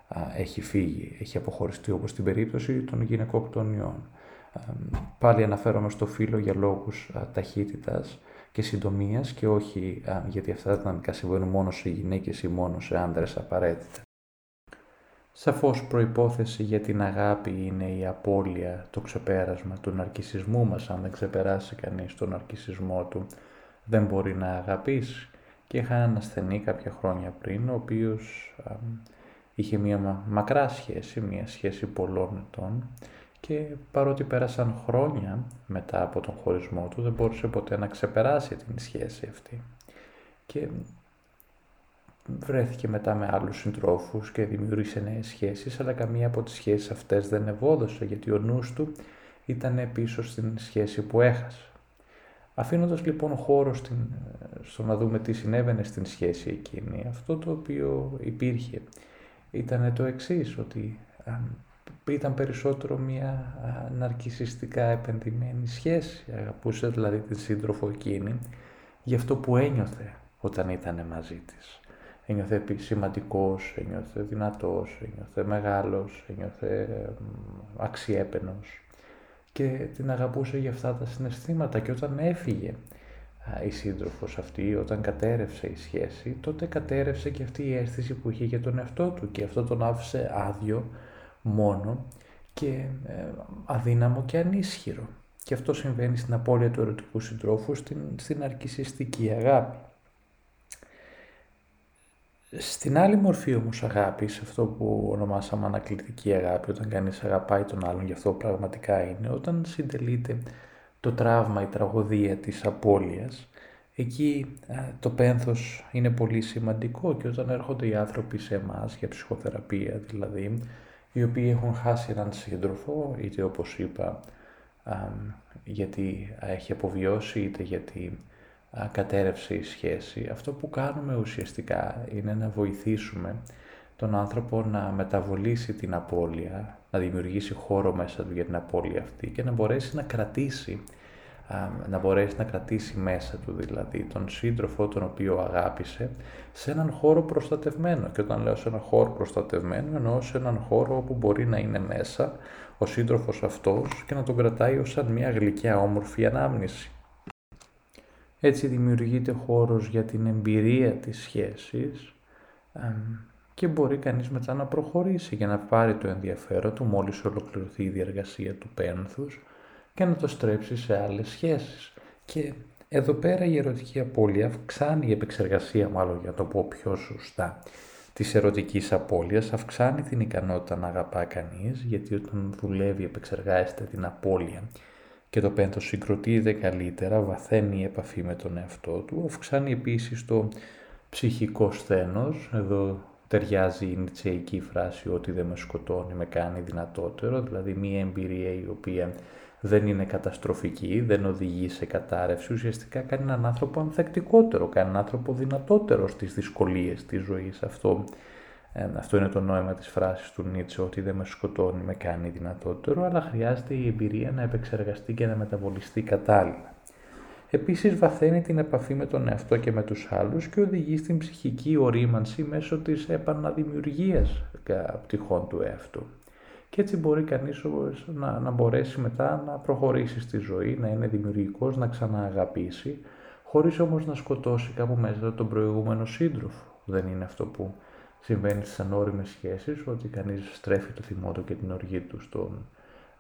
α, έχει φύγει, έχει αποχωριστεί, όπως στην περίπτωση των γυναικοκτονιών. Α, πάλι αναφέρομαι στο φύλο για λόγους α, ταχύτητας και συντομίας, και όχι α, γιατί αυτά τα δυναμικά συμβαίνουν μόνο σε γυναίκες ή μόνο σε άνδρες απαραίτητα. Σαφώς προϋπόθεση για την αγάπη είναι η απώλεια, το ξεπέρασμα του ναρκισσισμού μας. Αν δεν ξεπεράσει κανείς τον ναρκισσισμό του, δεν μπορεί να αγαπήσει. Και είχα έναν ασθενή κάποια χρόνια πριν, ο οποίος α, είχε μία μακρά σχέση, μία σχέση πολλών ετών, και παρότι πέρασαν χρόνια μετά από τον χωρισμό του, δεν μπόρεσε ποτέ να ξεπεράσει την σχέση αυτή. Και βρέθηκε μετά με άλλους συντρόφους και δημιούργησε νέες σχέσεις, αλλά καμία από τις σχέσεις αυτές δεν ευόδωσε, γιατί ο νους του ήταν πίσω στην σχέση που έχασε. Αφήνοντας λοιπόν χώρο στην, στο να δούμε τι συνέβαινε στην σχέση εκείνη, αυτό το οποίο υπήρχε ήταν το εξής, ότι ήταν περισσότερο μια ναρκισσιστικά επενδυμένη σχέση. Αγαπούσε δηλαδή την σύντροφο εκείνη για αυτό που ένιωθε όταν ήταν μαζί της. Ένιωθε σημαντικός, ένιωθε δυνατός, ένιωθε μεγάλος, ένιωθε αξιέπαινος. και την αγαπούσε για αυτά τα συναισθήματα. Και όταν έφυγε η σύντροφος αυτή, όταν κατέρευσε η σχέση, τότε κατέρευσε και αυτή η αίσθηση που είχε για τον εαυτό του και αυτό τον άφησε άδειο, μόνο και αδύναμο και ανίσχυρο. Και αυτό συμβαίνει στην απώλεια του ερωτικού συντρόφου, στην, στην αρκισιστική αγάπη. Στην άλλη μορφή όμως αγάπης, αυτό που ονομάσαμε ανακλητική αγάπη, όταν κανείς αγαπάει τον άλλον, γι' αυτό πραγματικά είναι, όταν συντελείται το τραύμα, η τραγωδία της απώλειας, εκεί α, το πένθος είναι πολύ σημαντικό και όταν έρχονται οι άνθρωποι σε εμάς για ψυχοθεραπεία δηλαδή, οι οποίοι έχουν χάσει έναν σύντροφο, είτε όπως είπα α, γιατί έχει αποβιώσει, είτε γιατί α, κατέρευσε η σχέση, αυτό που κάνουμε ουσιαστικά είναι να βοηθήσουμε τον άνθρωπο να μεταβολήσει την απώλεια, να δημιουργήσει χώρο μέσα του για την απώλεια αυτή και να μπορέσει να κρατήσει, να μπορέσει να κρατήσει μέσα του δηλαδή τον σύντροφο τον οποίο αγάπησε σε έναν χώρο προστατευμένο. Και όταν λέω σε έναν χώρο προστατευμένο, εννοώ σε έναν χώρο όπου μπορεί να είναι μέσα ο σύντροφος αυτός και να τον κρατάει ως σαν μια γλυκιά όμορφη ανάμνηση. Έτσι δημιουργείται χώρος για την εμπειρία της σχέσης και μπορεί κανείς μετά να προχωρήσει για να πάρει το ενδιαφέρον του μόλις ολοκληρωθεί η διεργασία του πένθους και να το στρέψει σε άλλες σχέσεις. Και εδώ πέρα η ερωτική απώλεια αυξάνει, η επεξεργασία μάλλον για να το πω πιο σωστά, της ερωτικής απώλειας, αυξάνει την ικανότητα να αγαπά κανείς, γιατί όταν δουλεύει επεξεργάζεται την απώλεια και το πένθος συγκροτείται καλύτερα, βαθαίνει η επαφή με τον εαυτό του, αυξάνει επίσης το ψυχικό σθένος, εδώ ταιριάζει η νιτσεϊκή φράση ότι δεν με σκοτώνει, με κάνει δυνατότερο, δηλαδή μία εμπειρία η οποία δεν είναι καταστροφική, δεν οδηγεί σε κατάρρευση, ουσιαστικά κάνει έναν άνθρωπο ανθεκτικότερο, κάνει έναν άνθρωπο δυνατότερο στις δυσκολίες της ζωής. Αυτό, ε, αυτό είναι το νόημα της φράσης του Νίτσε, ότι δεν με σκοτώνει, με κάνει δυνατότερο, αλλά χρειάζεται η εμπειρία να επεξεργαστεί και να μεταβολιστεί κατάλληλα. Επίσης βαθαίνει την επαφή με τον εαυτό και με τους άλλους και οδηγεί στην ψυχική ορίμανση μέσω της επαναδημιουργίας πτυχών του εαυτού. Και έτσι μπορεί κανείς να, να μπορέσει μετά να προχωρήσει στη ζωή, να είναι δημιουργικός, να ξανααγαπήσει, χωρίς όμως να σκοτώσει κάπου μέσα τον προηγούμενο σύντροφο. Δεν είναι αυτό που συμβαίνει στις ανώριμες σχέσεις, ότι κανείς στρέφει το θυμό του και την οργή του στον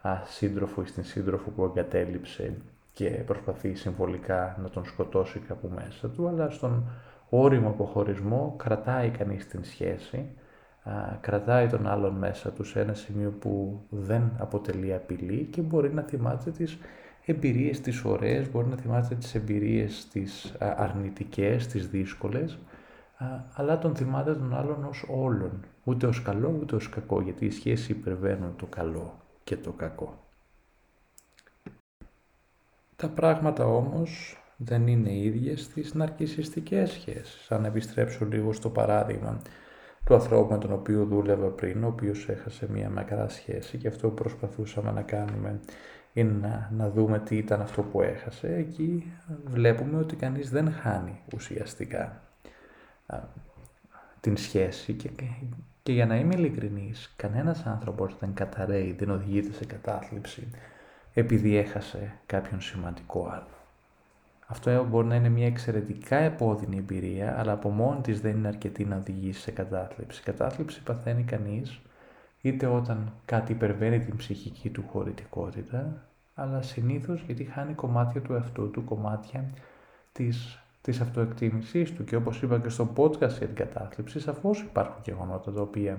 α, σύντροφο ή στην σύντροφο που εγκατέλειψε και προσπαθεί συμβολικά να τον σκοτώσει κάπου μέσα του, αλλά στον όριμο αποχωρισμό κρατάει κανείς την σχέση, κρατάει τον άλλον μέσα του σε ένα σημείο που δεν αποτελεί απειλή και μπορεί να θυμάται τις εμπειρίες τις ωραίες, μπορεί να θυμάται τις εμπειρίες τις αρνητικές, τις δύσκολες, αλλά τον θυμάται τον άλλον ως όλον, ούτε ως καλό ούτε ως κακό, γιατί οι σχέσεις υπερβαίνουν το καλό και το κακό. Τα πράγματα όμως δεν είναι ίδια στις ναρκισσιστικές σχέσεις. Αν επιστρέψω λίγο στο παράδειγμα του ανθρώπου με τον οποίο δούλευα πριν, ο οποίος έχασε μία μακρά σχέση και αυτό που προσπαθούσαμε να κάνουμε είναι να, να δούμε τι ήταν αυτό που έχασε, εκεί βλέπουμε ότι κανείς δεν χάνει ουσιαστικά α, την σχέση και, και για να είμαι ειλικρινής, κανένας άνθρωπος δεν καταραίει, δεν οδηγείται σε κατάθλιψη επειδή έχασε κάποιον σημαντικό άλλο. Αυτό μπορεί να είναι μια εξαιρετικά επώδυνη εμπειρία, αλλά από μόνη της δεν είναι αρκετή να οδηγήσει σε κατάθλιψη. Κατάθλιψη παθαίνει κανείς είτε όταν κάτι υπερβαίνει την ψυχική του χωρητικότητα, αλλά συνήθως γιατί χάνει κομμάτια του εαυτού του, κομμάτια της, της αυτοεκτίμησής του. Και όπως είπα και στο podcast για την κατάθλιψη, σαφώς υπάρχουν γεγονότα τα οποία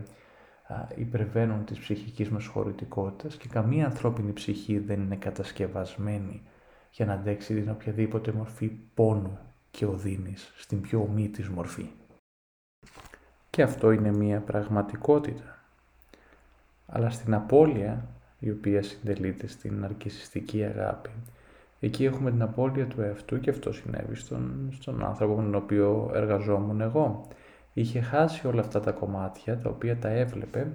υπερβαίνουν της ψυχικής μας χωρητικότητας και καμία ανθρώπινη ψυχή δεν είναι κατασκευασμένη για να αντέξει την οποιαδήποτε μορφή πόνου και οδύνης στην πιο ομή της μορφή. Και αυτό είναι μία πραγματικότητα. Αλλά στην απώλεια, η οποία συντελείται στην ναρκισσιστική αγάπη, εκεί έχουμε την απώλεια του εαυτού και αυτό συνέβη στον, στον άνθρωπο με τον οποίο εργαζόμουν εγώ. Είχε χάσει όλα αυτά τα κομμάτια, τα οποία τα έβλεπε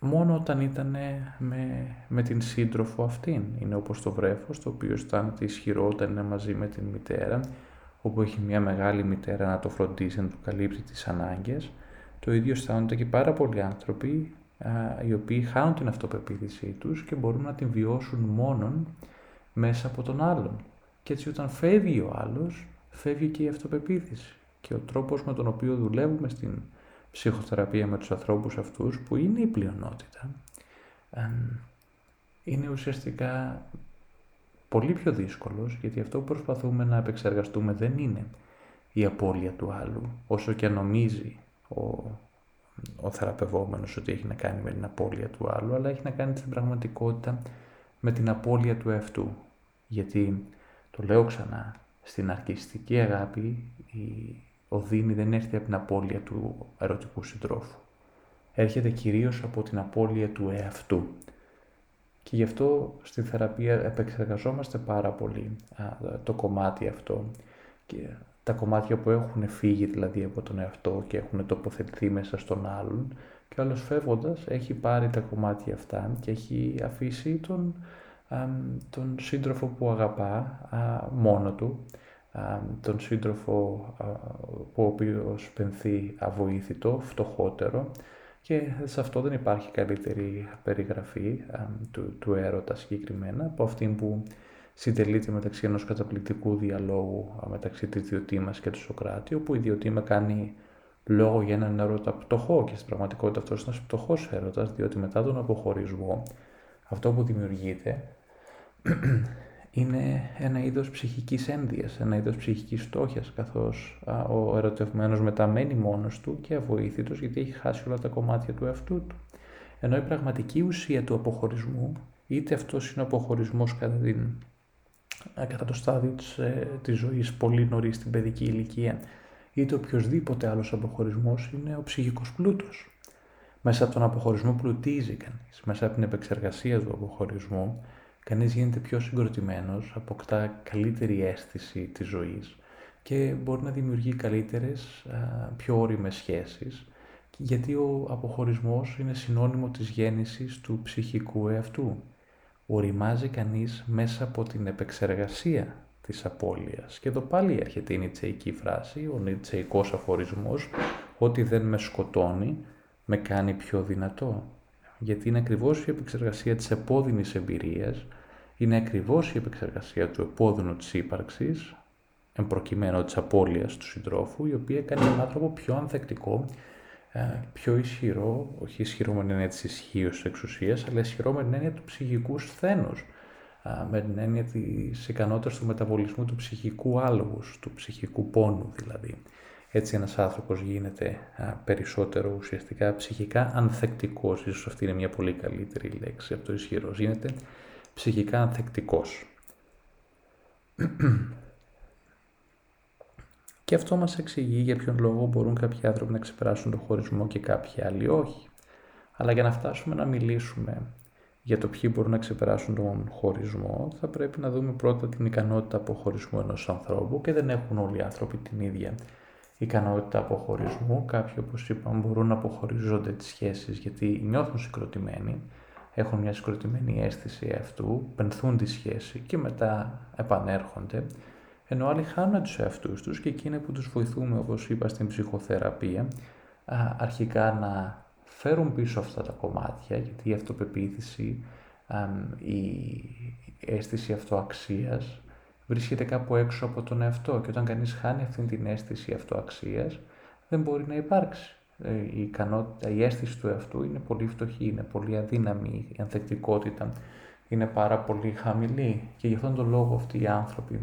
μόνο όταν ήταν με, με την σύντροφο αυτήν. Είναι όπως το βρέφος, το οποίο αισθάνεται ισχυρό όταν είναι μαζί με την μητέρα, όπου έχει μια μεγάλη μητέρα να το φροντίζει, να του καλύψει τις ανάγκες. Το ίδιο αισθάνονται και πάρα πολλοί άνθρωποι οι οποίοι χάνουν την αυτοπεποίθησή τους και μπορούν να την βιώσουν μόνον μέσα από τον άλλον. Και έτσι όταν φεύγει ο άλλος, φεύγει και η αυτοπεποίθηση. Και ο τρόπος με τον οποίο δουλεύουμε στην ψυχοθεραπεία με τους ανθρώπους αυτούς, που είναι η πλειονότητα, είναι ουσιαστικά πολύ πιο δύσκολος, γιατί αυτό που προσπαθούμε να επεξεργαστούμε δεν είναι η απώλεια του άλλου, όσο και νομίζει ο, ο θεραπευόμενος ότι έχει να κάνει με την απώλεια του άλλου, αλλά έχει να κάνει στην πραγματικότητα με την απώλεια του εαυτού. Γιατί, το λέω ξανά, στην αρκιστική αγάπη η οδύνη δεν έρχεται από την απώλεια του ερωτικού συντρόφου. Έρχεται κυρίως από την απώλεια του εαυτού. Και γι' αυτό στη θεραπεία επεξεργαζόμαστε πάρα πολύ α, το κομμάτι αυτό, και τα κομμάτια που έχουν φύγει δηλαδή από τον εαυτό και έχουν τοποθετηθεί μέσα στον άλλον, και ο άλλος φεύγοντας έχει πάρει τα κομμάτια αυτά και έχει αφήσει τον, α, τον σύντροφο που αγαπά α, μόνο του, α, τον σύντροφο α, που ο οποίος πενθεί αβοήθητο, φτωχότερο. Και σε αυτό δεν υπάρχει καλύτερη περιγραφή α, του, του έρωτα συγκεκριμένα από αυτήν που συντελείται μεταξύ ενός καταπληκτικού διαλόγου α, μεταξύ της Διοτίμας και του Σωκράτη, όπου η Διοτίμα κάνει λόγο για έναν έρωτα πτωχό και στην πραγματικότητα αυτός είναι ένας πτωχός έρωτας, διότι μετά τον αποχωρισμό αυτό που δημιουργείται είναι ένα είδος ψυχικής ένδυας, ένα είδος ψυχικής στόχιας, καθώς α, ο ερωτευμένος μεταμένει μόνος του και αβοήθητος, γιατί έχει χάσει όλα τα κομμάτια του εαυτού του. Ενώ η πραγματική ουσία του αποχωρισμού, είτε αυτός είναι ο αποχωρισμός κατά, την, α, κατά το στάδιο της, ε, της ζωής πολύ νωρίς στην παιδική ηλικία, είτε οποιοδήποτε άλλος αποχωρισμός, είναι ο ψυχικός πλούτος. Μέσα από τον αποχωρισμό πλουτίζει κανείς, μέσα από την επεξεργασία του αποχωρισμού, κανείς γίνεται πιο συγκροτημένος, αποκτά καλύτερη αίσθηση της ζωής και μπορεί να δημιουργεί καλύτερες, πιο όριμες σχέσεις, γιατί ο αποχωρισμός είναι συνώνυμο της γέννησης του ψυχικού εαυτού. Οριμάζει κανείς μέσα από την επεξεργασία της απώλειας. Και εδώ πάλι έρχεται η νιτσεϊκή φράση, ο νιτσεϊκός αφορισμός, ότι δεν με σκοτώνει, με κάνει πιο δυνατό. Γιατί είναι ακριβώς η επεξεργασία της επώδυνης εμπειρίας, είναι ακριβώς η επεξεργασία του επώδυνου της ύπαρξης, εμπροκειμένου της απώλειας του συντρόφου, η οποία κάνει έναν άνθρωπο πιο ανθεκτικό, πιο ισχυρό, όχι ισχυρό με την έννοια της ισχύως της εξουσίας, αλλά ισχυρό με την έννοια του ψυχικού σθένους, με την έννοια της ικανότητας του μεταβολισμού του ψυχικού άλογους, του ψυχικού πόνου δηλαδή. Έτσι ένας άνθρωπος γίνεται α, περισσότερο ουσιαστικά ψυχικά ανθεκτικός, ίσως αυτή είναι μια πολύ καλύτερη λέξη από το ισχυρός, γίνεται ψυχικά ανθεκτικός. Και αυτό μας εξηγεί για ποιον λόγο μπορούν κάποιοι άνθρωποι να ξεπεράσουν τον χωρισμό και κάποιοι άλλοι όχι. Αλλά για να φτάσουμε να μιλήσουμε για το ποιοι μπορούν να ξεπεράσουν τον χωρισμό, θα πρέπει να δούμε πρώτα την ικανότητα αποχωρισμού ενός ανθρώπου, και δεν έχουν όλοι οι άνθρωποι την ίδια ικανότητα αποχωρισμού. Κάποιοι, όπως είπαμε, μπορούν να αποχωρίζονται τις σχέσεις γιατί νιώθουν συγκροτημένοι, έχουν μια συγκροτημένη αίσθηση αυτού, πενθούν τη σχέση και μετά επανέρχονται, ενώ άλλοι χάνουν τους εαυτούς τους, και εκείνοι που τους βοηθούμε, όπως είπα, στην ψυχοθεραπεία, αρχικά να φέρουν πίσω αυτά τα κομμάτια, γιατί η αυτοπεποίθηση, η αίσθηση αυτοαξίας βρίσκεται κάπου έξω από τον εαυτό, και όταν κανείς χάνει αυτή την αίσθηση αυτοαξίας δεν μπορεί να υπάρξει. Η ικανότητα, η αίσθηση του εαυτού είναι πολύ φτωχή, είναι πολύ αδύναμη, η ανθεκτικότητα είναι πάρα πολύ χαμηλή, και γι' αυτόν τον λόγο αυτοί οι άνθρωποι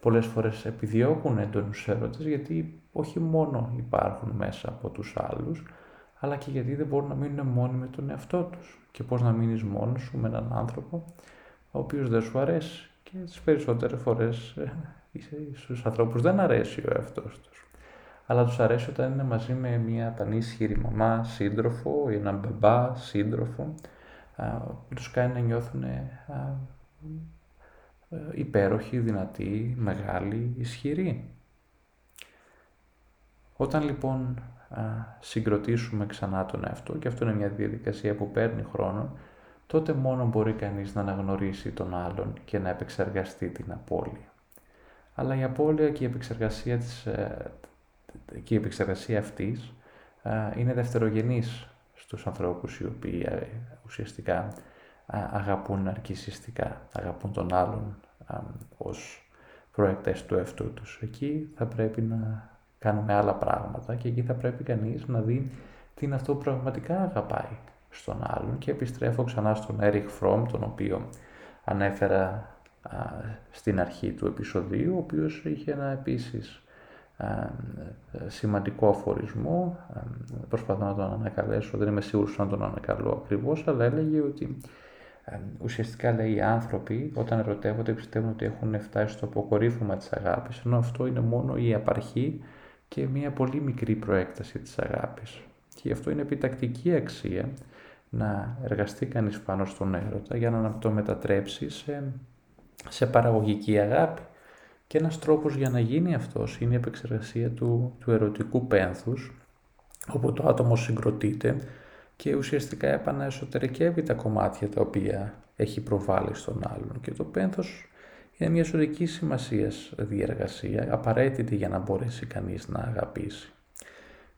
πολλές φορές επιδιώκουν έντονους έρωτες, γιατί όχι μόνο υπάρχουν μέσα από τους άλλους, αλλά και γιατί δεν μπορούν να μείνουν μόνοι με τον εαυτό τους. Και πώς να μείνεις μόνος σου με έναν άνθρωπο ο οποίος δεν σου αρέσει. Και τις περισσότερες φορές στους ανθρώπους δεν αρέσει ο εαυτός τους. Αλλά τους αρέσει όταν είναι μαζί με μια πανίσχυρη μαμά σύντροφο ή έναν μπαμπά σύντροφο, που τους κάνει να νιώθουν υπέροχοι, δυνατοί, μεγάλοι, ισχυροί. Όταν λοιπόν συγκροτήσουμε ξανά τον εαυτό, και αυτό είναι μια διαδικασία που παίρνει χρόνο, τότε μόνο μπορεί κανείς να αναγνωρίσει τον άλλον και να επεξεργαστεί την απώλεια. Αλλά η απώλεια και η επεξεργασία, της, και η επεξεργασία αυτής είναι δευτερογενής στους ανθρώπους οι οποίοι ουσιαστικά αγαπούν ναρκισσιστικά, αγαπούν τον άλλον ως προεκτές του εαυτού τους. Εκεί θα πρέπει να κάνουμε άλλα πράγματα και εκεί θα πρέπει κανείς να δει τι είναι αυτό που πραγματικά αγαπάει στον άλλον. Και επιστρέφω ξανά στον Έριχ Φρόμ, τον οποίο ανέφερα α, στην αρχή του επεισοδίου, ο οποίος είχε ένα επίσης α, σημαντικό αφορισμό, α, προσπαθώ να τον ανακαλέσω, δεν είμαι σίγουρος να τον ανακαλώ ακριβώς, αλλά έλεγε ότι α, ουσιαστικά λέει οι άνθρωποι όταν ερωτεύονται πιστεύουν ότι έχουν φτάσει στο αποκορύφωμα της αγάπης, ενώ αυτό είναι μόνο η απαρχή και μια πολύ μικρή προέκταση της αγάπης. Και γι' αυτό είναι επιτακτική αξία να εργαστεί κανείς πάνω στον έρωτα για να το μετατρέψει σε, σε παραγωγική αγάπη. Και ένας τρόπος για να γίνει αυτός είναι η επεξεργασία του, του ερωτικού πένθους, όπου το άτομο συγκροτείται και ουσιαστικά επαναεσωτερικεύει τα κομμάτια τα οποία έχει προβάλλει στον άλλον. Και το πένθος είναι μια ζωτική σημασίας διεργασία, απαραίτητη για να μπορέσει κανείς να αγαπήσει.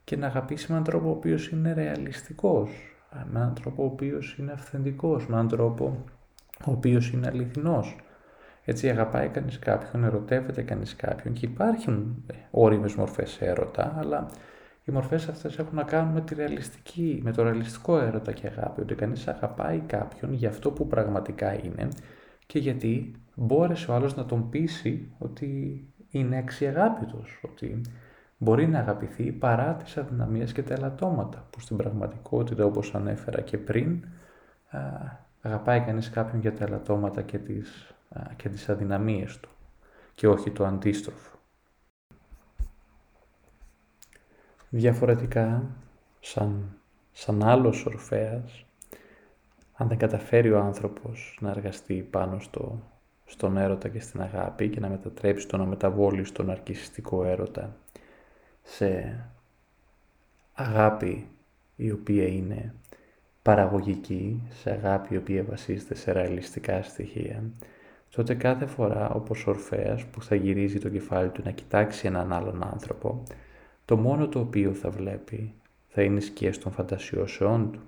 Και να αγαπήσει με έναν τρόπο ο οποίος είναι ρεαλιστικός, με έναν τρόπο ο οποίος είναι αυθεντικός, με έναν τρόπο ο οποίος είναι αληθινός. Έτσι αγαπάει κανείς κάποιον, ερωτεύεται κανείς κάποιον και υπάρχουν όριμες μορφές έρωτα, αλλά οι μορφές αυτές έχουν να κάνουν με, τη ρεαλιστική, με το ρεαλιστικό έρωτα και αγάπη, ότι κανείς αγαπάει κάποιον για αυτό που πραγματικά είναι και γιατί μπόρεσε ο άλλος να τον πείσει ότι είναι αξιαγάπητος, ότι μπορεί να αγαπηθεί παρά τις αδυναμίες και τα ελαττώματα, που στην πραγματικότητα, όπως ανέφερα και πριν, αγαπάει κανείς κάποιον για τα ελαττώματα και τις, και τις αδυναμίες του και όχι το αντίστροφο. Διαφορετικά, σαν, σαν άλλος Ορφέας, αν δεν καταφέρει ο άνθρωπος να εργαστεί πάνω στο, στον έρωτα και στην αγάπη και να μετατρέψει τον αμεταβόλη στον ναρκισσιστικό έρωτα, σε αγάπη η οποία είναι παραγωγική, σε αγάπη η οποία βασίζεται σε ρεαλιστικά στοιχεία, τότε κάθε φορά όπως ο Ορφέας που θα γυρίζει το κεφάλι του να κοιτάξει έναν άλλον άνθρωπο, το μόνο το οποίο θα βλέπει θα είναι οι σκιές των φαντασιώσεών του.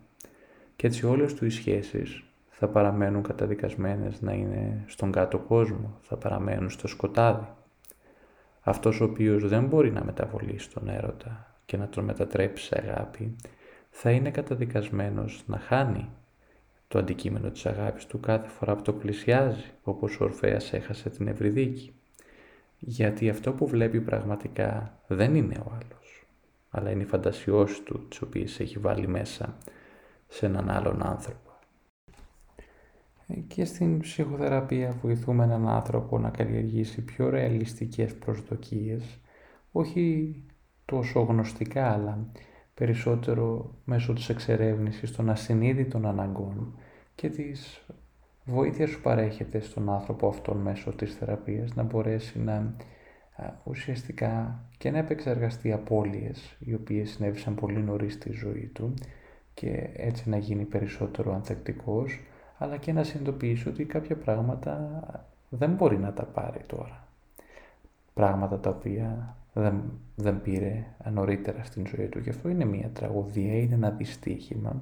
Και έτσι όλες του οι σχέσεις θα παραμένουν καταδικασμένες να είναι στον κάτω κόσμο, θα παραμένουν στο σκοτάδι. Αυτός ο οποίος δεν μπορεί να μεταβολήσει τον έρωτα και να τον μετατρέψει σε αγάπη, θα είναι καταδικασμένος να χάνει το αντικείμενο της αγάπης του κάθε φορά που το πλησιάζει, όπως ο Ορφέας έχασε την Ευρυδίκη. Γιατί αυτό που βλέπει πραγματικά δεν είναι ο άλλος, αλλά είναι οι φαντασιώσεις του, τις οποίες έχει βάλει μέσα σε έναν άλλον άνθρωπο. Και στην ψυχοθεραπεία βοηθούμε έναν άνθρωπο να καλλιεργήσει πιο ρεαλιστικές προσδοκίες, όχι τόσο γνωστικά, αλλά περισσότερο μέσω της εξερεύνησης των ασυνείδητων αναγκών και της βοήθειας που παρέχεται στον άνθρωπο αυτόν μέσω της θεραπείας να μπορέσει να ουσιαστικά και να επεξεργαστεί απώλειες οι οποίες συνέβησαν πολύ νωρίς στη ζωή του και έτσι να γίνει περισσότερο ανθεκτικός, αλλά και να συνειδητοποιήσει ότι κάποια πράγματα δεν μπορεί να τα πάρει τώρα. Πράγματα τα οποία δεν, δεν πήρε νωρίτερα στην ζωή του. Και αυτό είναι μια τραγωδία, είναι ένα δυστύχημα.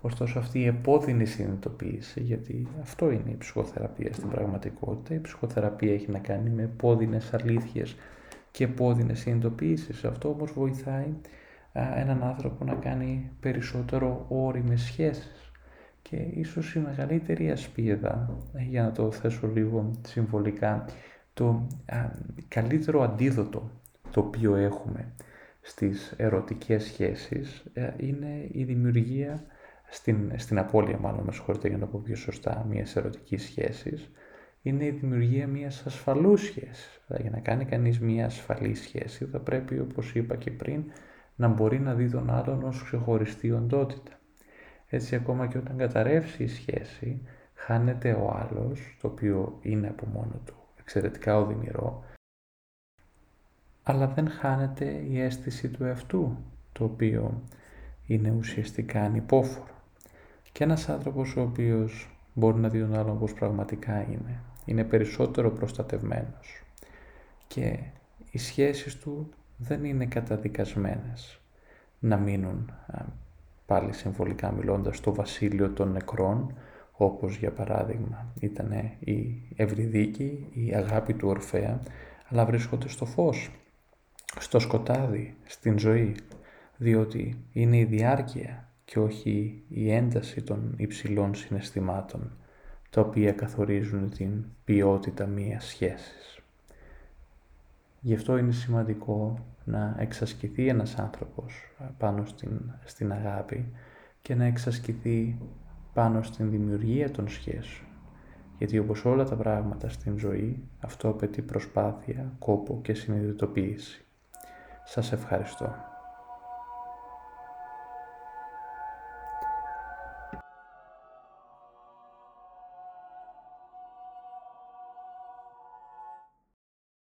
Ωστόσο αυτή η επώδυνη συνειδητοποίηση, γιατί αυτό είναι η ψυχοθεραπεία στην πραγματικότητα. Η ψυχοθεραπεία έχει να κάνει με επώδυνες αλήθειες και επώδυνες συνειδητοποίησεις. Αυτό όμως βοηθάει α, έναν άνθρωπο να κάνει περισσότερο ώριμες σχέσεις. Και ίσως η μεγαλύτερη ασπίδα, για να το θέσω λίγο συμβολικά, το α, καλύτερο αντίδοτο το οποίο έχουμε στις ερωτικές σχέσεις α, είναι η δημιουργία, στην, στην απώλεια μάλλον, με συγχωρείτε για να το πω πιο σωστά, μιας ερωτικής σχέσης, είναι η δημιουργία μιας ασφαλούς σχέσης. Για να κάνει κανείς μια ασφαλή σχέση θα πρέπει, όπως είπα και πριν, να μπορεί να δει τον άλλον ως ξεχωριστή οντότητα. Έτσι ακόμα και όταν καταρρεύσει η σχέση, χάνεται ο άλλος, το οποίο είναι από μόνο του εξαιρετικά οδυνηρό, αλλά δεν χάνεται η αίσθηση του εαυτού, το οποίο είναι ουσιαστικά ανυπόφορο. Και ένας άνθρωπος ο οποίος μπορεί να δει τον άλλον όπως πραγματικά είναι, είναι περισσότερο προστατευμένος και οι σχέσεις του δεν είναι καταδικασμένες να μείνουν πάλι συμβολικά μιλώντας, το βασίλειο των νεκρών, όπως για παράδειγμα ήταν η Ευρυδίκη, η αγάπη του Ορφέα, αλλά βρίσκονται στο φως, στο σκοτάδι, στην ζωή, διότι είναι η διάρκεια και όχι η ένταση των υψηλών συναισθημάτων, τα οποία καθορίζουν την ποιότητα μίας σχέσης. Γι' αυτό είναι σημαντικό να εξασκηθεί ένας άνθρωπος πάνω στην, στην αγάπη και να εξασκηθεί πάνω στην δημιουργία των σχέσεων. Γιατί όπως όλα τα πράγματα στην ζωή, αυτό απαιτεί προσπάθεια, κόπο και συνειδητοποίηση. Σας ευχαριστώ.